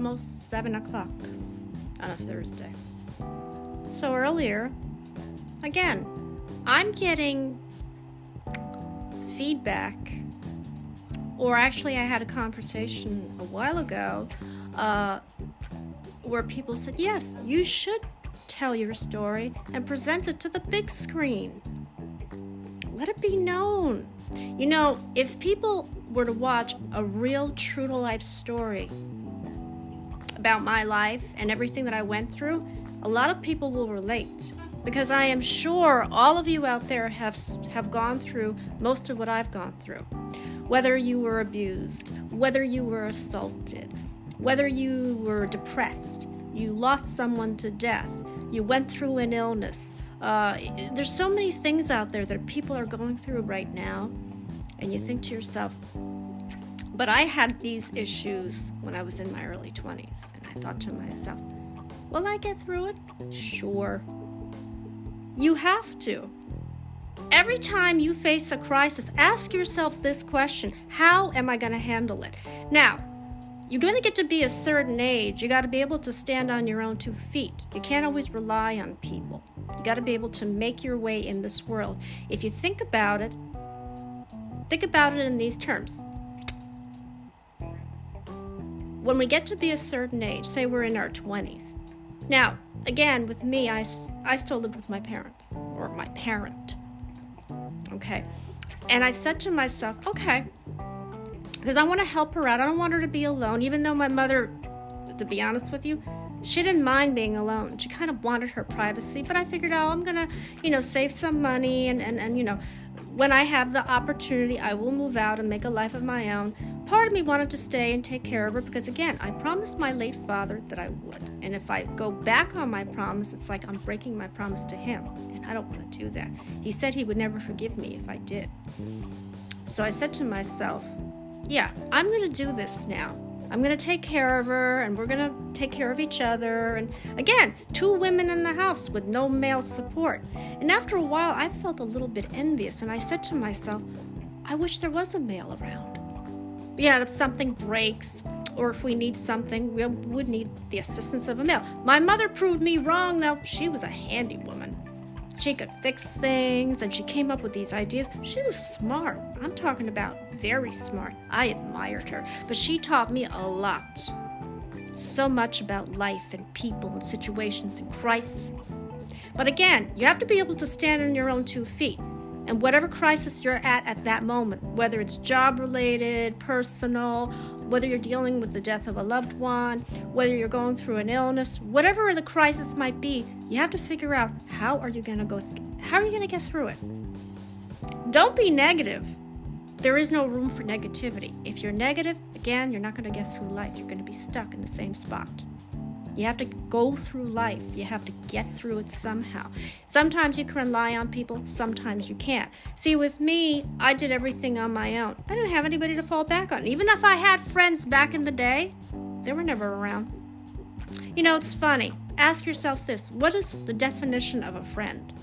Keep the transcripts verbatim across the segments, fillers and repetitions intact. almost seven o'clock on a Thursday. So earlier, again, I'm getting feedback, or actually I had a conversation a while ago uh, where people said, yes, you should tell your story and present it to the big screen. Let it be known. You know, if people were to watch a real true-to-life story about my life and everything that I went through, a lot of people will relate, because I am sure all of you out there have have gone through most of what I've gone through. Whether you were abused, whether you were assaulted, whether you were depressed, you lost someone to death, you went through an illness. Uh, there's so many things out there that people are going through right now, and you think to yourself, but I had these issues when I was in my early twenties, and I thought to myself, will I get through it? Sure. You have to. Every time you face a crisis, ask yourself this question: how am I going to handle it? Now, you're going to get to be a certain age. You got to be able to stand on your own two feet. You can't always rely on people. You got to be able to make your way in this world. If you think about it, think about it in these terms. When we get to be a certain age, say we're in our twenties. Now, again, with me, I, I still lived with my parents, or my parent, okay? And I said to myself, okay, because I want to help her out. I don't want her to be alone, even though my mother, to be honest with you, she didn't mind being alone. She kind of wanted her privacy, but I figured, oh, I'm going to, you know, save some money, and, and, and, you know, when I have the opportunity, I will move out and make a life of my own. Part of me wanted to stay and take care of her because, again, I promised my late father that I would. And if I go back on my promise, it's like I'm breaking my promise to him, and I don't want to do that. He said he would never forgive me if I did. So I said to myself, yeah, I'm going to do this now. I'm going to take care of her, and we're going to take care of each other. And again, two women in the house with no male support. And after a while, I felt a little bit envious, and I said to myself, I wish there was a male around. Yeah, you know, if something breaks, or if we need something, we would need the assistance of a male. My mother proved me wrong, though. She was a handy woman. She could fix things, and she came up with these ideas. She was smart. I'm talking about very smart. I admired her, but she taught me a lot. So much about life and people and situations and crises. But again, you have to be able to stand on your own two feet. And whatever crisis you're at at that moment, whether it's job-related, personal, whether you're dealing with the death of a loved one, whether you're going through an illness, whatever the crisis might be, you have to figure out how are you going to go, th- how are you going to get through it? Don't be negative. There is no room for negativity. If you're negative, again, you're not going to get through life. You're going to be stuck in the same spot. You have to go through life. You have to get through it somehow. Sometimes you can rely on people. Sometimes you can't. See, with me, I did everything on my own. I didn't have anybody to fall back on. Even if I had friends back in the day, they were never around. You know, it's funny. Ask yourself this. What is the definition of a friend?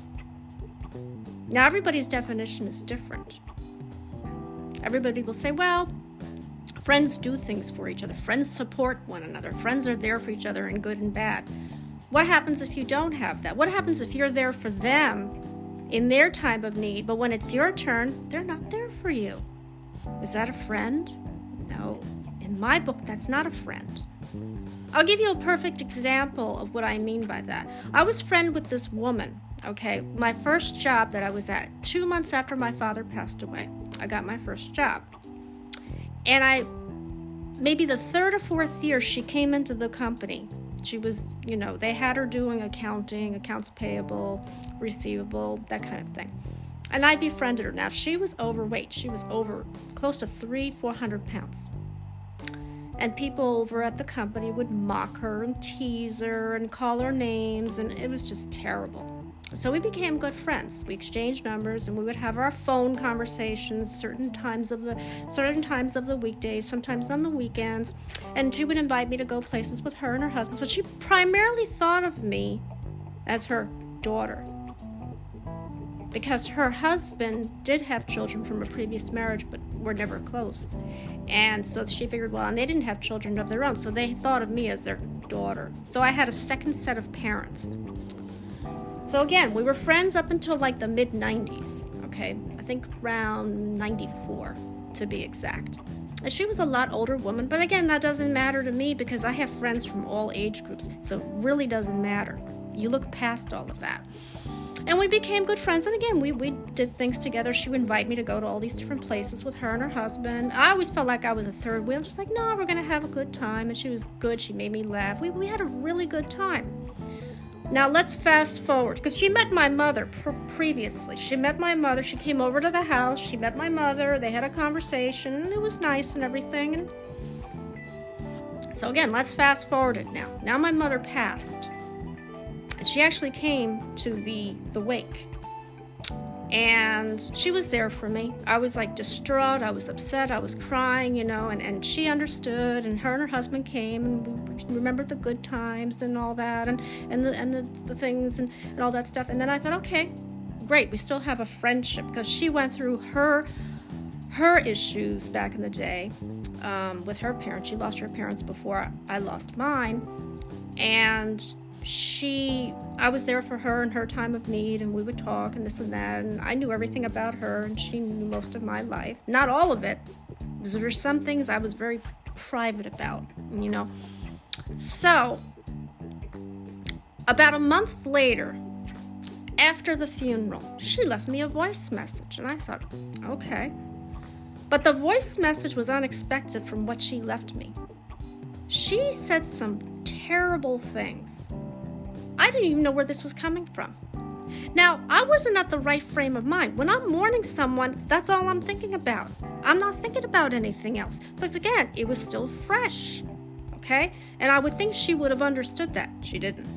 Now, everybody's definition is different. Everybody will say, well, friends do things for each other. Friends support one another. Friends are there for each other in good and bad. What happens if you don't have that? What happens if you're there for them in their time of need, but when it's your turn, they're not there for you? Is that a friend? No. In my book, that's not a friend. I'll give you a perfect example of what I mean by that. I was friend with this woman, okay? My first job that I was at, two months after my father passed away, I got my first job. And I, maybe the third or fourth year, she came into the company. She was, you know, they had her doing accounting, accounts payable, receivable, that kind of thing. And I befriended her. Now, she was overweight. She was over close to three, four hundred pounds. And people over at the company would mock her and tease her and call her names, and it was just terrible. So we became good friends. We exchanged numbers, and we would have our phone conversations certain times of the certain times of the weekdays, sometimes on the weekends. And she would invite me to go places with her and her husband. So she primarily thought of me as her daughter because her husband did have children from a previous marriage but were never close. And so she figured, well, and they didn't have children of their own, so they thought of me as their daughter. So I had a second set of parents. So again, we were friends up until like the mid nineties, okay? I think around ninety-four, to be exact. And she was a lot older woman, but again, that doesn't matter to me because I have friends from all age groups, so it really doesn't matter. You look past all of that. And we became good friends, and again, we, we did things together. She would invite me to go to all these different places with her and her husband. I always felt like I was a third wheel. She was like, no, we're going to have a good time, and she was good. She made me laugh. We, we had a really good time. Now, let's fast forward, because she met my mother pr- previously. She met my mother. She came over to the house. She met my mother. They had a conversation, and it was nice and everything. And so again, let's fast forward it now. Now my mother passed. She actually came to the, the wake, and she was there for me. I was like distraught, I was upset, I was crying, you know, and, and she understood, and her and her husband came, and we remembered the good times and all that, and, and, the, and the, the things and, and all that stuff. And then I thought, okay, great, we still have a friendship, because she went through her her issues back in the day um, with her parents. She lost her parents before I lost mine, and She, I was there for her in her time of need, and we would talk and this and that, and I knew everything about her, and she knew most of my life. Not all of it, because there were some things I was very private about, you know. So, about a month later, after the funeral, she left me a voice message, and I thought, okay. But the voice message was unexpected from what she left me. She said some terrible things. I didn't even know where this was coming from. Now, I wasn't at the right frame of mind. When I'm mourning someone, that's all I'm thinking about. I'm not thinking about anything else. Because again, it was still fresh, okay? And I would think she would have understood that. She didn't.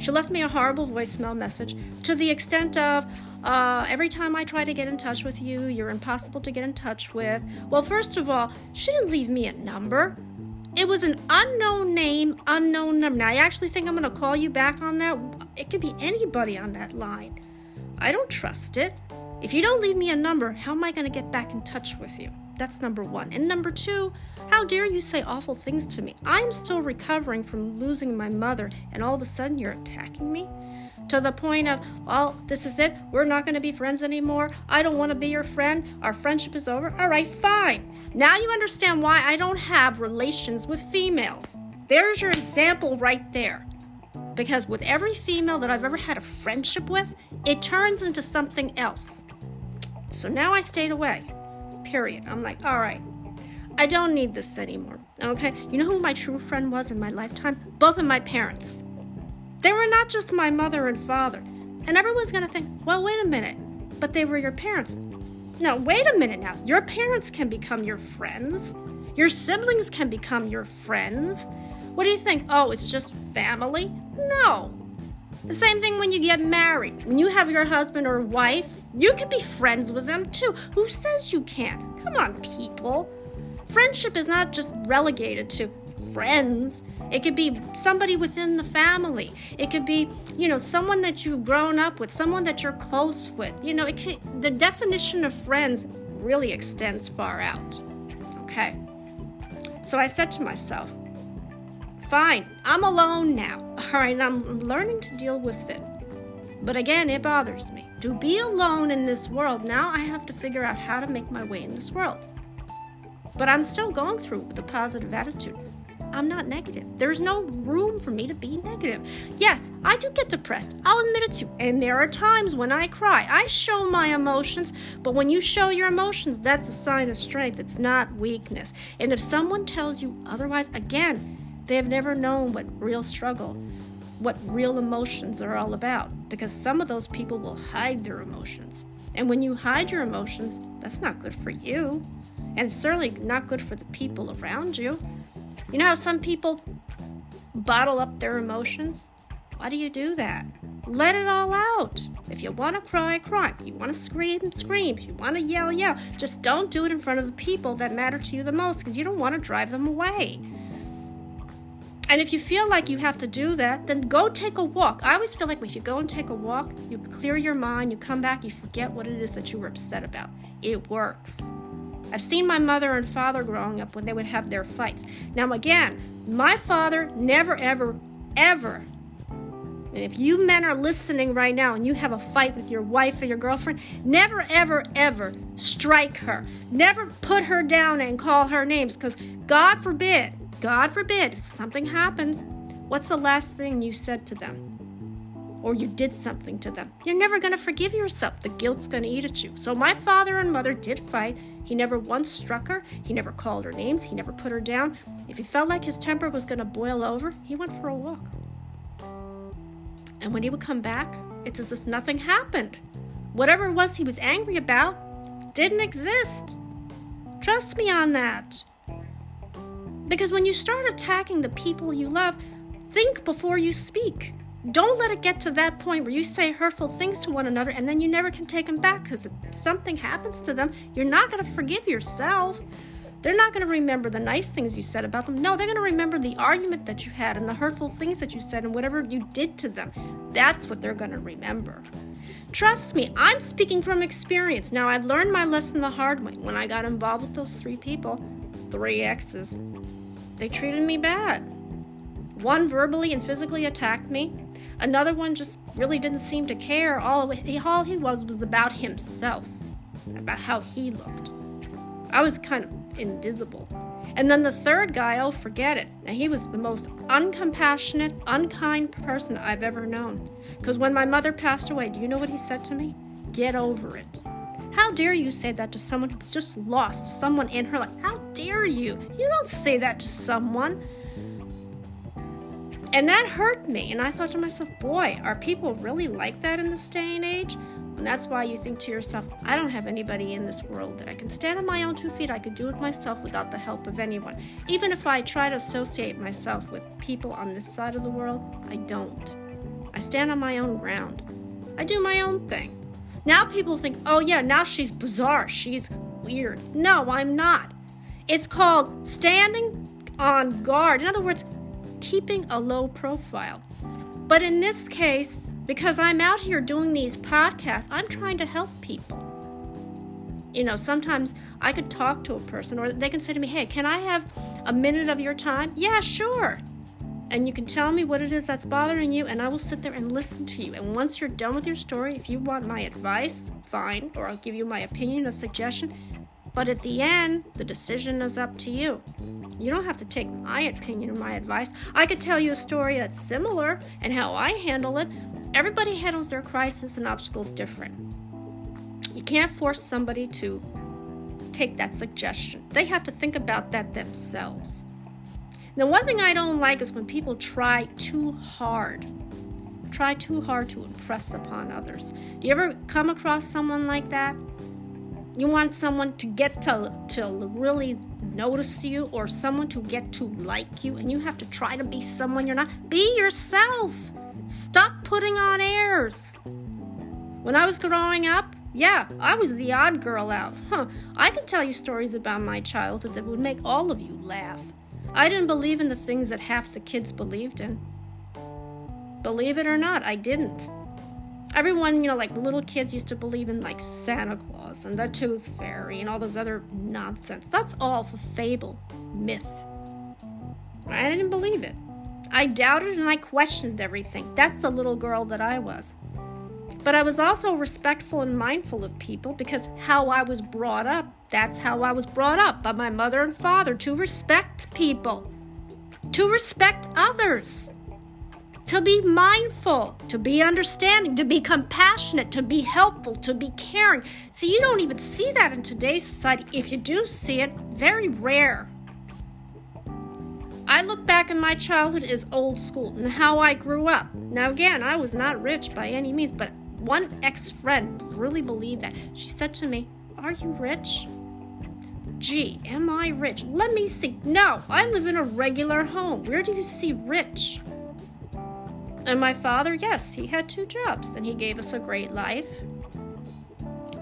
She left me a horrible voicemail message to the extent of, uh, every time I try to get in touch with you, you're impossible to get in touch with. Well, first of all, she didn't leave me a number. It was an unknown name, unknown number. Now, I actually think I'm going to call you back on that. It could be anybody on that line. I don't trust it. If you don't leave me a number, how am I going to get back in touch with you? That's number one. And number two, how dare you say awful things to me? I'm still recovering from losing my mother, and all of a sudden you're attacking me? To the point of, well, this is it. We're not going to be friends anymore. I don't want to be your friend. Our friendship is over. All right, fine. Now you understand why I don't have relations with females. There's your example right there. Because with every female that I've ever had a friendship with, it turns into something else. So now I stayed away. Period. I'm like, all right. I don't need this anymore. Okay? You know who my true friend was in my lifetime? Both of my parents. They were not just my mother and father. And everyone's going to think, well, wait a minute, but they were your parents. No, wait a minute now. Your parents can become your friends. Your siblings can become your friends. What do you think? Oh, it's just family? No. The same thing when you get married. When you have your husband or wife, you can be friends with them too. Who says you can't? Come on, people. Friendship is not just relegated to friends. It could be somebody within the family. It could be, you know, someone that you've grown up with, someone that you're close with. You know, it could, the definition of friends really extends far out. Okay. So I said to myself, fine, I'm alone now. All right, and I'm learning to deal with it. But again, it bothers me. To be alone in this world, now I have to figure out how to make my way in this world. But I'm still going through with a positive attitude. I'm not negative. There's no room for me to be negative. Yes, I do get depressed. I'll admit it to you. And there are times when I cry. I show my emotions, but when you show your emotions, that's a sign of strength. It's not weakness. And if someone tells you otherwise, again, they have never known what real struggle, what real emotions are all about. Because some of those people will hide their emotions. And when you hide your emotions, that's not good for you. And it's certainly not good for the people around you. You know how some people bottle up their emotions? Why do you do that? Let it all out. If you want to cry, cry. If you want to scream, scream. If you want to yell, yell. Just don't do it in front of the people that matter to you the most, because you don't want to drive them away. And if you feel like you have to do that, then go take a walk. I always feel like if you go and take a walk, you clear your mind, you come back, you forget what it is that you were upset about. It works. I've seen my mother and father growing up when they would have their fights. Now, again, my father never, ever, ever. And if you men are listening right now and you have a fight with your wife or your girlfriend, never, ever, ever strike her. Never put her down and call her names, because God forbid, God forbid, if something happens, what's the last thing you said to them? Or you did something to them. You're never going to forgive yourself. The guilt's going to eat at you. So my father and mother did fight. He never once struck her. He never called her names. He never put her down. If he felt like his temper was going to boil over, he went for a walk. And when he would come back, it's as if nothing happened. Whatever it was he was angry about didn't exist. Trust me on that. Because when you start attacking the people you love, think before you speak. Don't let it get to that point where you say hurtful things to one another and then you never can take them back, because if something happens to them, you're not going to forgive yourself. They're not going to remember the nice things you said about them. No, they're going to remember the argument that you had and the hurtful things that you said and whatever you did to them. That's what they're going to remember. Trust me, I'm speaking from experience. Now, I've learned my lesson the hard way. When I got involved with those three people, three exes, they treated me bad. One verbally and physically attacked me. Another one just really didn't seem to care. All he, all he was was about himself, about how he looked. I was kind of invisible. And then the third guy, oh, forget it. Now, he was the most uncompassionate, unkind person I've ever known. Because when my mother passed away, do you know what he said to me? Get over it. How dare you say that to someone who's just lost someone in her life? How dare you? You don't say that to someone. And that hurt me. And I thought to myself, boy, are people really like that in this day and age? And that's why you think to yourself, I don't have anybody in this world that I can stand on my own two feet. I could do it myself without the help of anyone. Even if I try to associate myself with people on this side of the world, I don't. I stand on my own ground. I do my own thing. Now people think, oh yeah, now she's bizarre. She's weird. No, I'm not. It's called standing on guard. In other words, keeping a low profile. But in this case, because I'm out here doing these podcasts, I'm trying to help people. You know, sometimes I could talk to a person or they can say to me, hey, can I have a minute of your time? Yeah, sure. And you can tell me what it is that's bothering you, and I will sit there and listen to you. And once you're done with your story, if you want my advice, fine, or I'll give you my opinion, a suggestion. But at the end, the decision is up to you. You don't have to take my opinion or my advice. I could tell you a story that's similar and how I handle it. Everybody handles their crisis and obstacles different. You can't force somebody to take that suggestion. They have to think about that themselves. Now, one thing I don't like is when people try too hard. Try too hard to impress upon others. Do you ever come across someone like that? You want someone to get to, to really notice you, or someone to get to like you, and you have to try to be someone you're not. Be yourself. Stop putting on airs. When I was growing up, yeah, I was the odd girl out. Huh. I can tell you stories about my childhood that would make all of you laugh. I didn't believe in the things that half the kids believed in. Believe it or not, I didn't. Everyone, you know, like little kids used to believe in like Santa Claus and the Tooth Fairy and all those other nonsense. That's all for fable, myth. I didn't believe it. I doubted and I questioned everything. That's the little girl that I was. But I was also respectful and mindful of people, because how I was brought up, that's how I was brought up by my mother and father, to respect people, to respect others. To be mindful, to be understanding, to be compassionate, to be helpful, to be caring. See, you don't even see that in today's society. If you do see it, very rare. I look back in my childhood as old school and how I grew up. Now, again, I was not rich by any means, but one ex-friend really believed that. She said to me, are you rich? Gee, am I rich? Let me see. No, I live in a regular home. Where do you see rich? And my father, yes, he had two jobs, and he gave us a great life.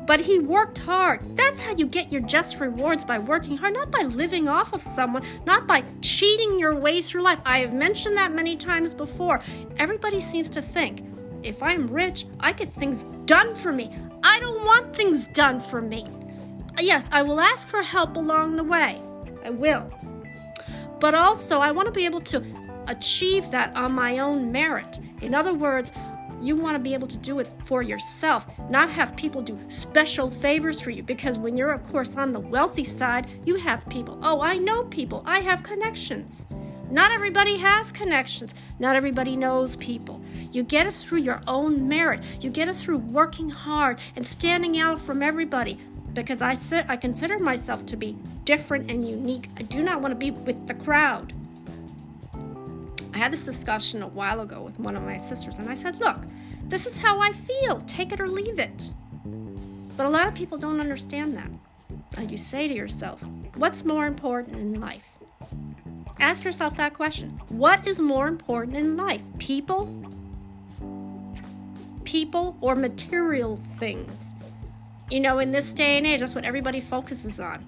but he worked hard. That's how you get your just rewards, by working hard, not by living off of someone, not by cheating your way through life. I have mentioned that many times before. Everybody seems to think, if I'm rich, I get things done for me. I don't want things done for me. Yes, I will ask for help along the way. I will. But also, I want to be able to achieve that on my own merit. In other words, you want to be able to do it for yourself, not have people do special favors for you. Because when you're, of course, on the wealthy side, you have people. Oh, I know people. I have connections. Not everybody has connections. Not everybody knows people. You get it through your own merit. You get it through working hard and standing out from everybody. Because I sit, I consider myself to be different and unique. I do not want to be with the crowd. I had this discussion a while ago with one of my sisters, and I said, look, this is how I feel. Take it or leave it. But a lot of people don't understand that. And you say to yourself, what's more important in life? Ask yourself that question. What is more important in life? People? People or material things? You know, in this day and age, that's what everybody focuses on.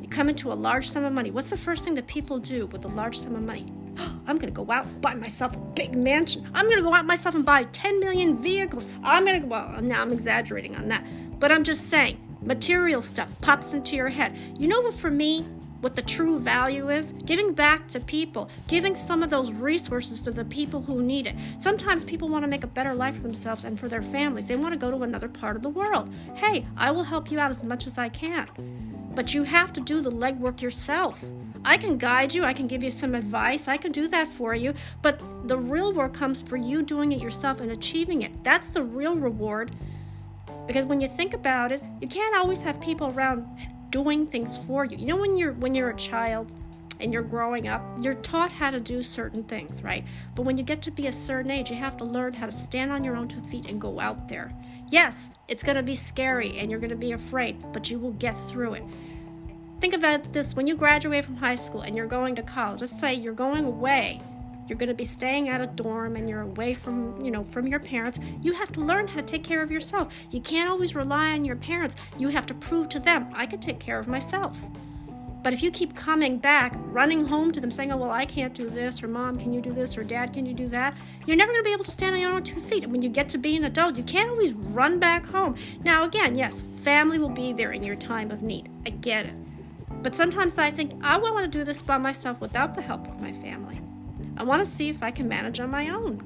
You come into a large sum of money. What's the first thing that people do with a large sum of money? Oh, I'm going to go out and buy myself a big mansion. I'm going to go out myself and buy ten million vehicles. I'm going to, well, now I'm exaggerating on that. But I'm just saying, material stuff pops into your head. You know what, for me, what the true value is? Giving back to people. Giving some of those resources to the people who need it. Sometimes people want to make a better life for themselves and for their families. They want to go to another part of the world. Hey, I will help you out as much as I can. But you have to do the legwork yourself. I can guide you. I can give you some advice. I can do that for you. But the real work comes for you doing it yourself and achieving it. That's the real reward. Because when you think about it, you can't always have people around doing things for you. You know, when you're when you're a child and you're growing up, you're taught how to do certain things, right? But when you get to be a certain age, you have to learn how to stand on your own two feet and go out there. Yes, it's going to be scary and you're going to be afraid, but you will get through it. Think about this. When you graduate from high school and you're going to college, let's say you're going away. You're going to be staying at a dorm and you're away from, you know, from your parents. You have to learn how to take care of yourself. You can't always rely on your parents. You have to prove to them, I can take care of myself. But if you keep coming back, running home to them saying, oh, well, I can't do this, or mom, can you do this, or dad, can you do that? You're never going to be able to stand on your own two feet. And when you get to be an adult, you can't always run back home. Now, again, yes, family will be there in your time of need. I get it. But sometimes I think, I want to do this by myself without the help of my family. I want to see if I can manage on my own.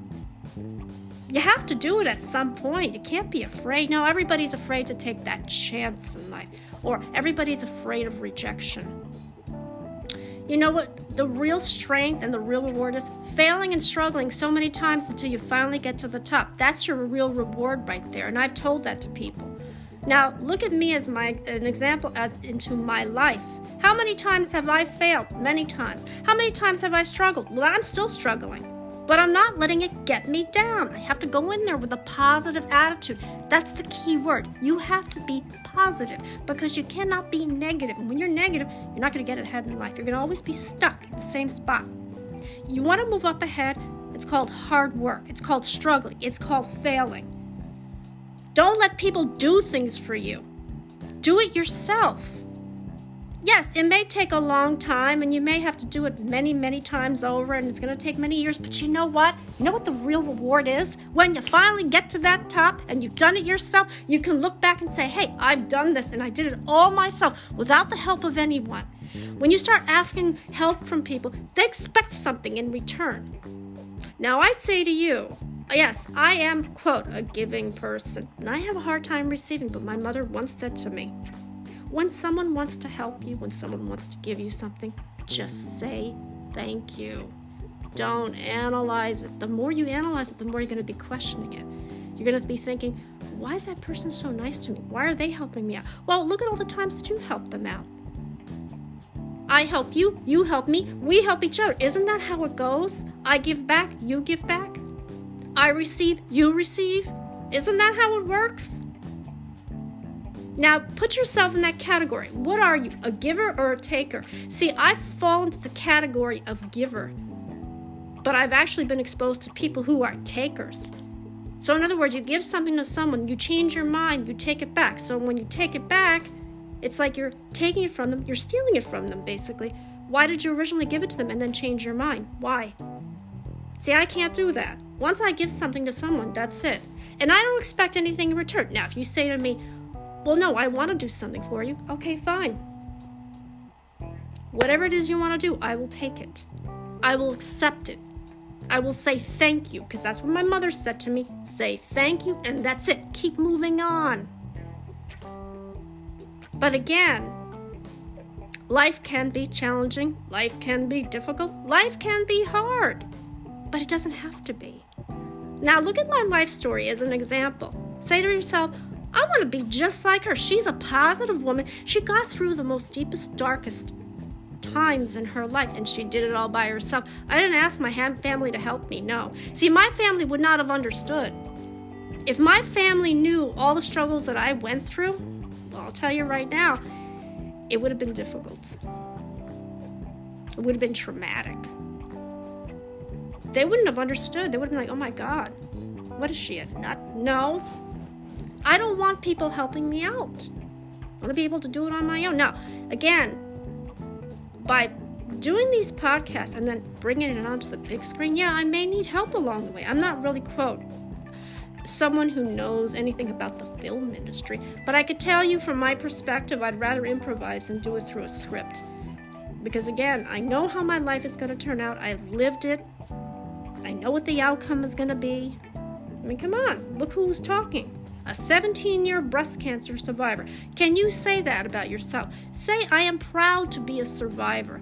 You have to do it at some point. You can't be afraid. Now, everybody's afraid to take that chance in life, or everybody's afraid of rejection. You know what? The real strength and the real reward is failing and struggling so many times until you finally get to the top. That's your real reward right there, and I've told that to people. Now, look at me as my an example as into my life. How many times have I failed? Many times. How many times have I struggled? Well, I'm still struggling, but I'm not letting it get me down. I have to go in there with a positive attitude. That's the key word. You have to be positive, because you cannot be negative. And when you're negative, you're not going to get ahead in life. You're going to always be stuck at the same spot. You want to move up ahead. It's called hard work. It's called struggling. It's called failing. Don't let people do things for you. Do it yourself. Yes, it may take a long time, and you may have to do it many, many times over, and it's going to take many years, but you know what? You know what the real reward is? When you finally get to that top and you've done it yourself, you can look back and say, hey, I've done this, and I did it all myself without the help of anyone. When you start asking help from people, they expect something in return. Now, I say to you, yes, I am, quote, a giving person, and I have a hard time receiving, but my mother once said to me, when someone wants to help you, when someone wants to give you something, just say thank you. Don't analyze it. The more you analyze it, the more you're going to be questioning it. You're going to be thinking, why is that person so nice to me? Why are they helping me out? Well, look at all the times that you helped them out. I help you, you help me, we help each other. Isn't that how it goes? I give back, you give back. I receive, you receive. Isn't that how it works? Now, put yourself in that category. What are you, a giver or a taker? See, I fall into the category of giver, but I've actually been exposed to people who are takers. So in other words, you give something to someone, you change your mind, you take it back. So when you take it back, it's like you're taking it from them, you're stealing it from them, basically. Why did you originally give it to them and then change your mind? Why? See, I can't do that. Once I give something to someone, that's it. And I don't expect anything in return. Now, if you say to me, well, no, I want to do something for you, okay, fine. Whatever it is you want to do, I will take it. I will accept it. I will say thank you, because that's what my mother said to me. Say thank you, and that's it. Keep moving on. But again, life can be challenging. Life can be difficult. Life can be hard. But it doesn't have to be. Now, look at my life story as an example. Say to yourself, I want to be just like her. She's a positive woman. She got through the most deepest, darkest times in her life, and she did it all by herself. I didn't ask my family to help me, no. See, my family would not have understood. If my family knew all the struggles that I went through, well, I'll tell you right now, it would have been difficult. It would have been traumatic. They wouldn't have understood. They would have been like, oh my God, what is she, a nut? No, I don't want people helping me out. I want to be able to do it on my own. Now, again, by doing these podcasts and then bringing it onto the big screen, yeah, I may need help along the way. I'm not really, quote, someone who knows anything about the film industry, but I could tell you from my perspective, I'd rather improvise than do it through a script. Because again, I know how my life is going to turn out. I've lived it. I know what the outcome is going to be. I mean, come on, look who's talking. A seventeen-year breast cancer survivor. Can you say that about yourself? Say, I am proud to be a survivor.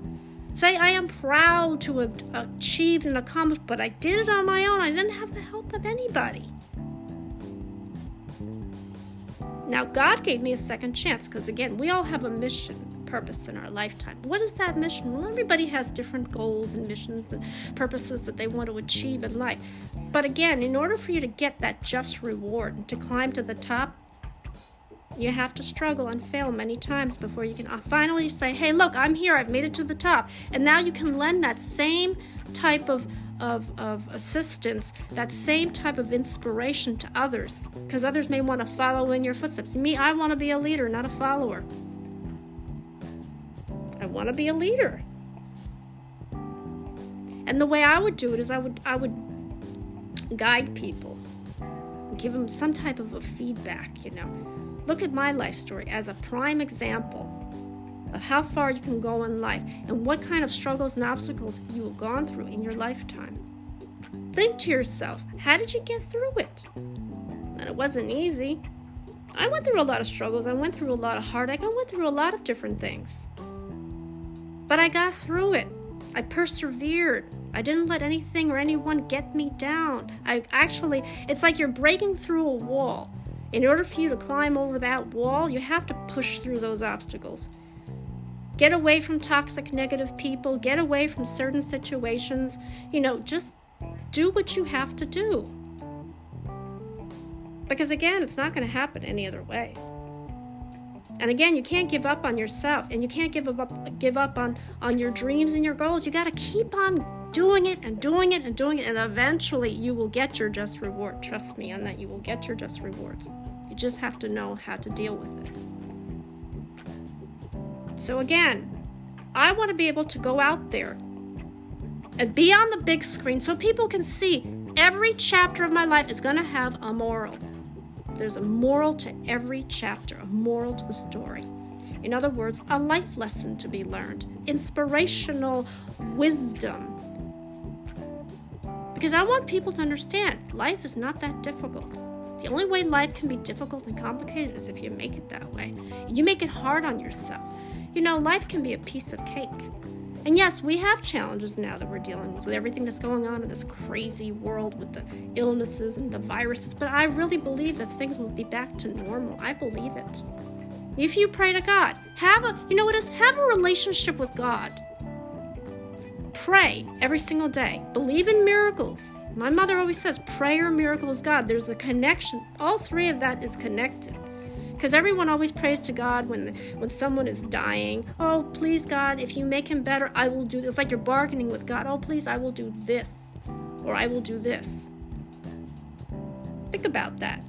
Say, I am proud to have achieved and accomplished, but I did it on my own. I didn't have the help of anybody. Now, God gave me a second chance because, again, we all have a mission. Purpose in our lifetime. What is that mission? Well, everybody has different goals and missions and purposes that they want to achieve in life. But again, in order for you to get that just reward and to climb to the top, you have to struggle and fail many times before you can finally say, hey, look, I'm here. I've made it to the top. And now you can lend that same type of, of, of assistance, that same type of inspiration to others, because others may want to follow in your footsteps. Me, I want to be a leader, not a follower. I want to be a leader. And the way I would do it is I would I would guide people, give them some type of a feedback, you know. Look at my life story as a prime example of how far you can go in life and what kind of struggles and obstacles you have gone through in your lifetime. Think to yourself, how did you get through it? And it wasn't easy. I went through a lot of struggles. I went through a lot of heartache. I went through a lot of different things. But I got through it. I persevered. I didn't let anything or anyone get me down. I actually, it's like you're breaking through a wall. In order for you to climb over that wall, you have to push through those obstacles. Get away from toxic, negative people. Get away from certain situations. You know, just do what you have to do. Because again, it's not going to happen any other way. And again, you can't give up on yourself, and you can't give up give up on, on your dreams and your goals. You got to keep on doing it and doing it and doing it, and eventually you will get your just reward. Trust me on that. You will get your just rewards. You just have to know how to deal with it. So again, I want to be able to go out there and be on the big screen so people can see every chapter of my life is going to have a moral. There's a moral to every chapter, a moral to the story. In other words, a life lesson to be learned, inspirational wisdom. Because I want people to understand life is not that difficult. The only way life can be difficult and complicated is if you make it that way. You make it hard on yourself. You know, life can be a piece of cake. And yes, we have challenges now that we're dealing with, with everything that's going on in this crazy world with the illnesses and the viruses. But I really believe that things will be back to normal. I believe it. If you pray to God, have a, you know what it is? Have a relationship with God. Pray every single day. Believe in miracles. My mother always says, prayer, miracles, God. There's a connection. All three of that is connected. Because everyone always prays to God when when someone is dying. Oh, please, God, if you make him better, I will do this. It's like you're bargaining with God. Oh, please, I will do this. Or I will do this. Think about that.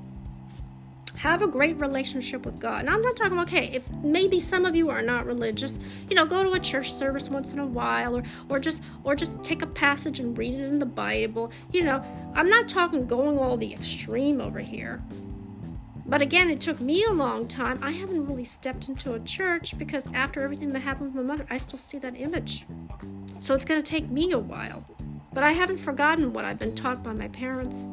Have a great relationship with God. And I'm not talking about, okay, if maybe some of you are not religious, you know, go to a church service once in a while, or or just or just take a passage and read it in the Bible. You know, I'm not talking going all the extreme over here. But again, it took me a long time. I haven't really stepped into a church because after everything that happened with my mother, I still see that image. So it's going to take me a while. But I haven't forgotten what I've been taught by my parents.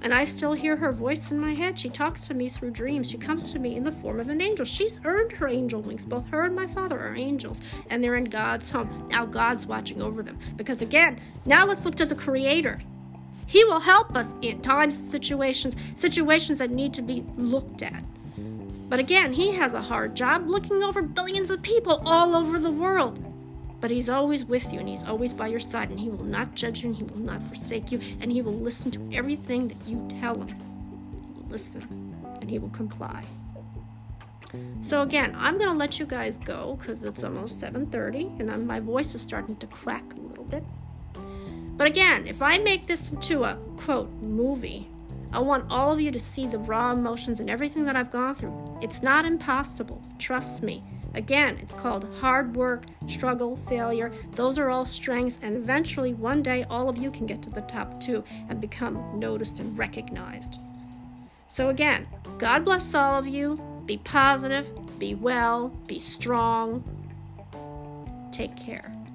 And I still hear her voice in my head. She talks to me through dreams. She comes to me in the form of an angel. She's earned her angel wings. Both her and my father are angels. And they're in God's home. Now God's watching over them. Because again, now let's look to the Creator. He will help us in times and situations, situations that need to be looked at. But again, he has a hard job looking over billions of people all over the world. But he's always with you, and he's always by your side, and he will not judge you, and he will not forsake you, and he will listen to everything that you tell him. He will listen, and he will comply. So again, I'm going to let you guys go because it's almost seven thirty, and I'm, my voice is starting to crack a little bit. But again, if I make this into a, quote, movie, I want all of you to see the raw emotions and everything that I've gone through. It's not impossible. Trust me. Again, it's called hard work, struggle, failure. Those are all strengths, and eventually, one day, all of you can get to the top too and become noticed and recognized. So again, God bless all of you. Be positive, be well, be strong. Take care.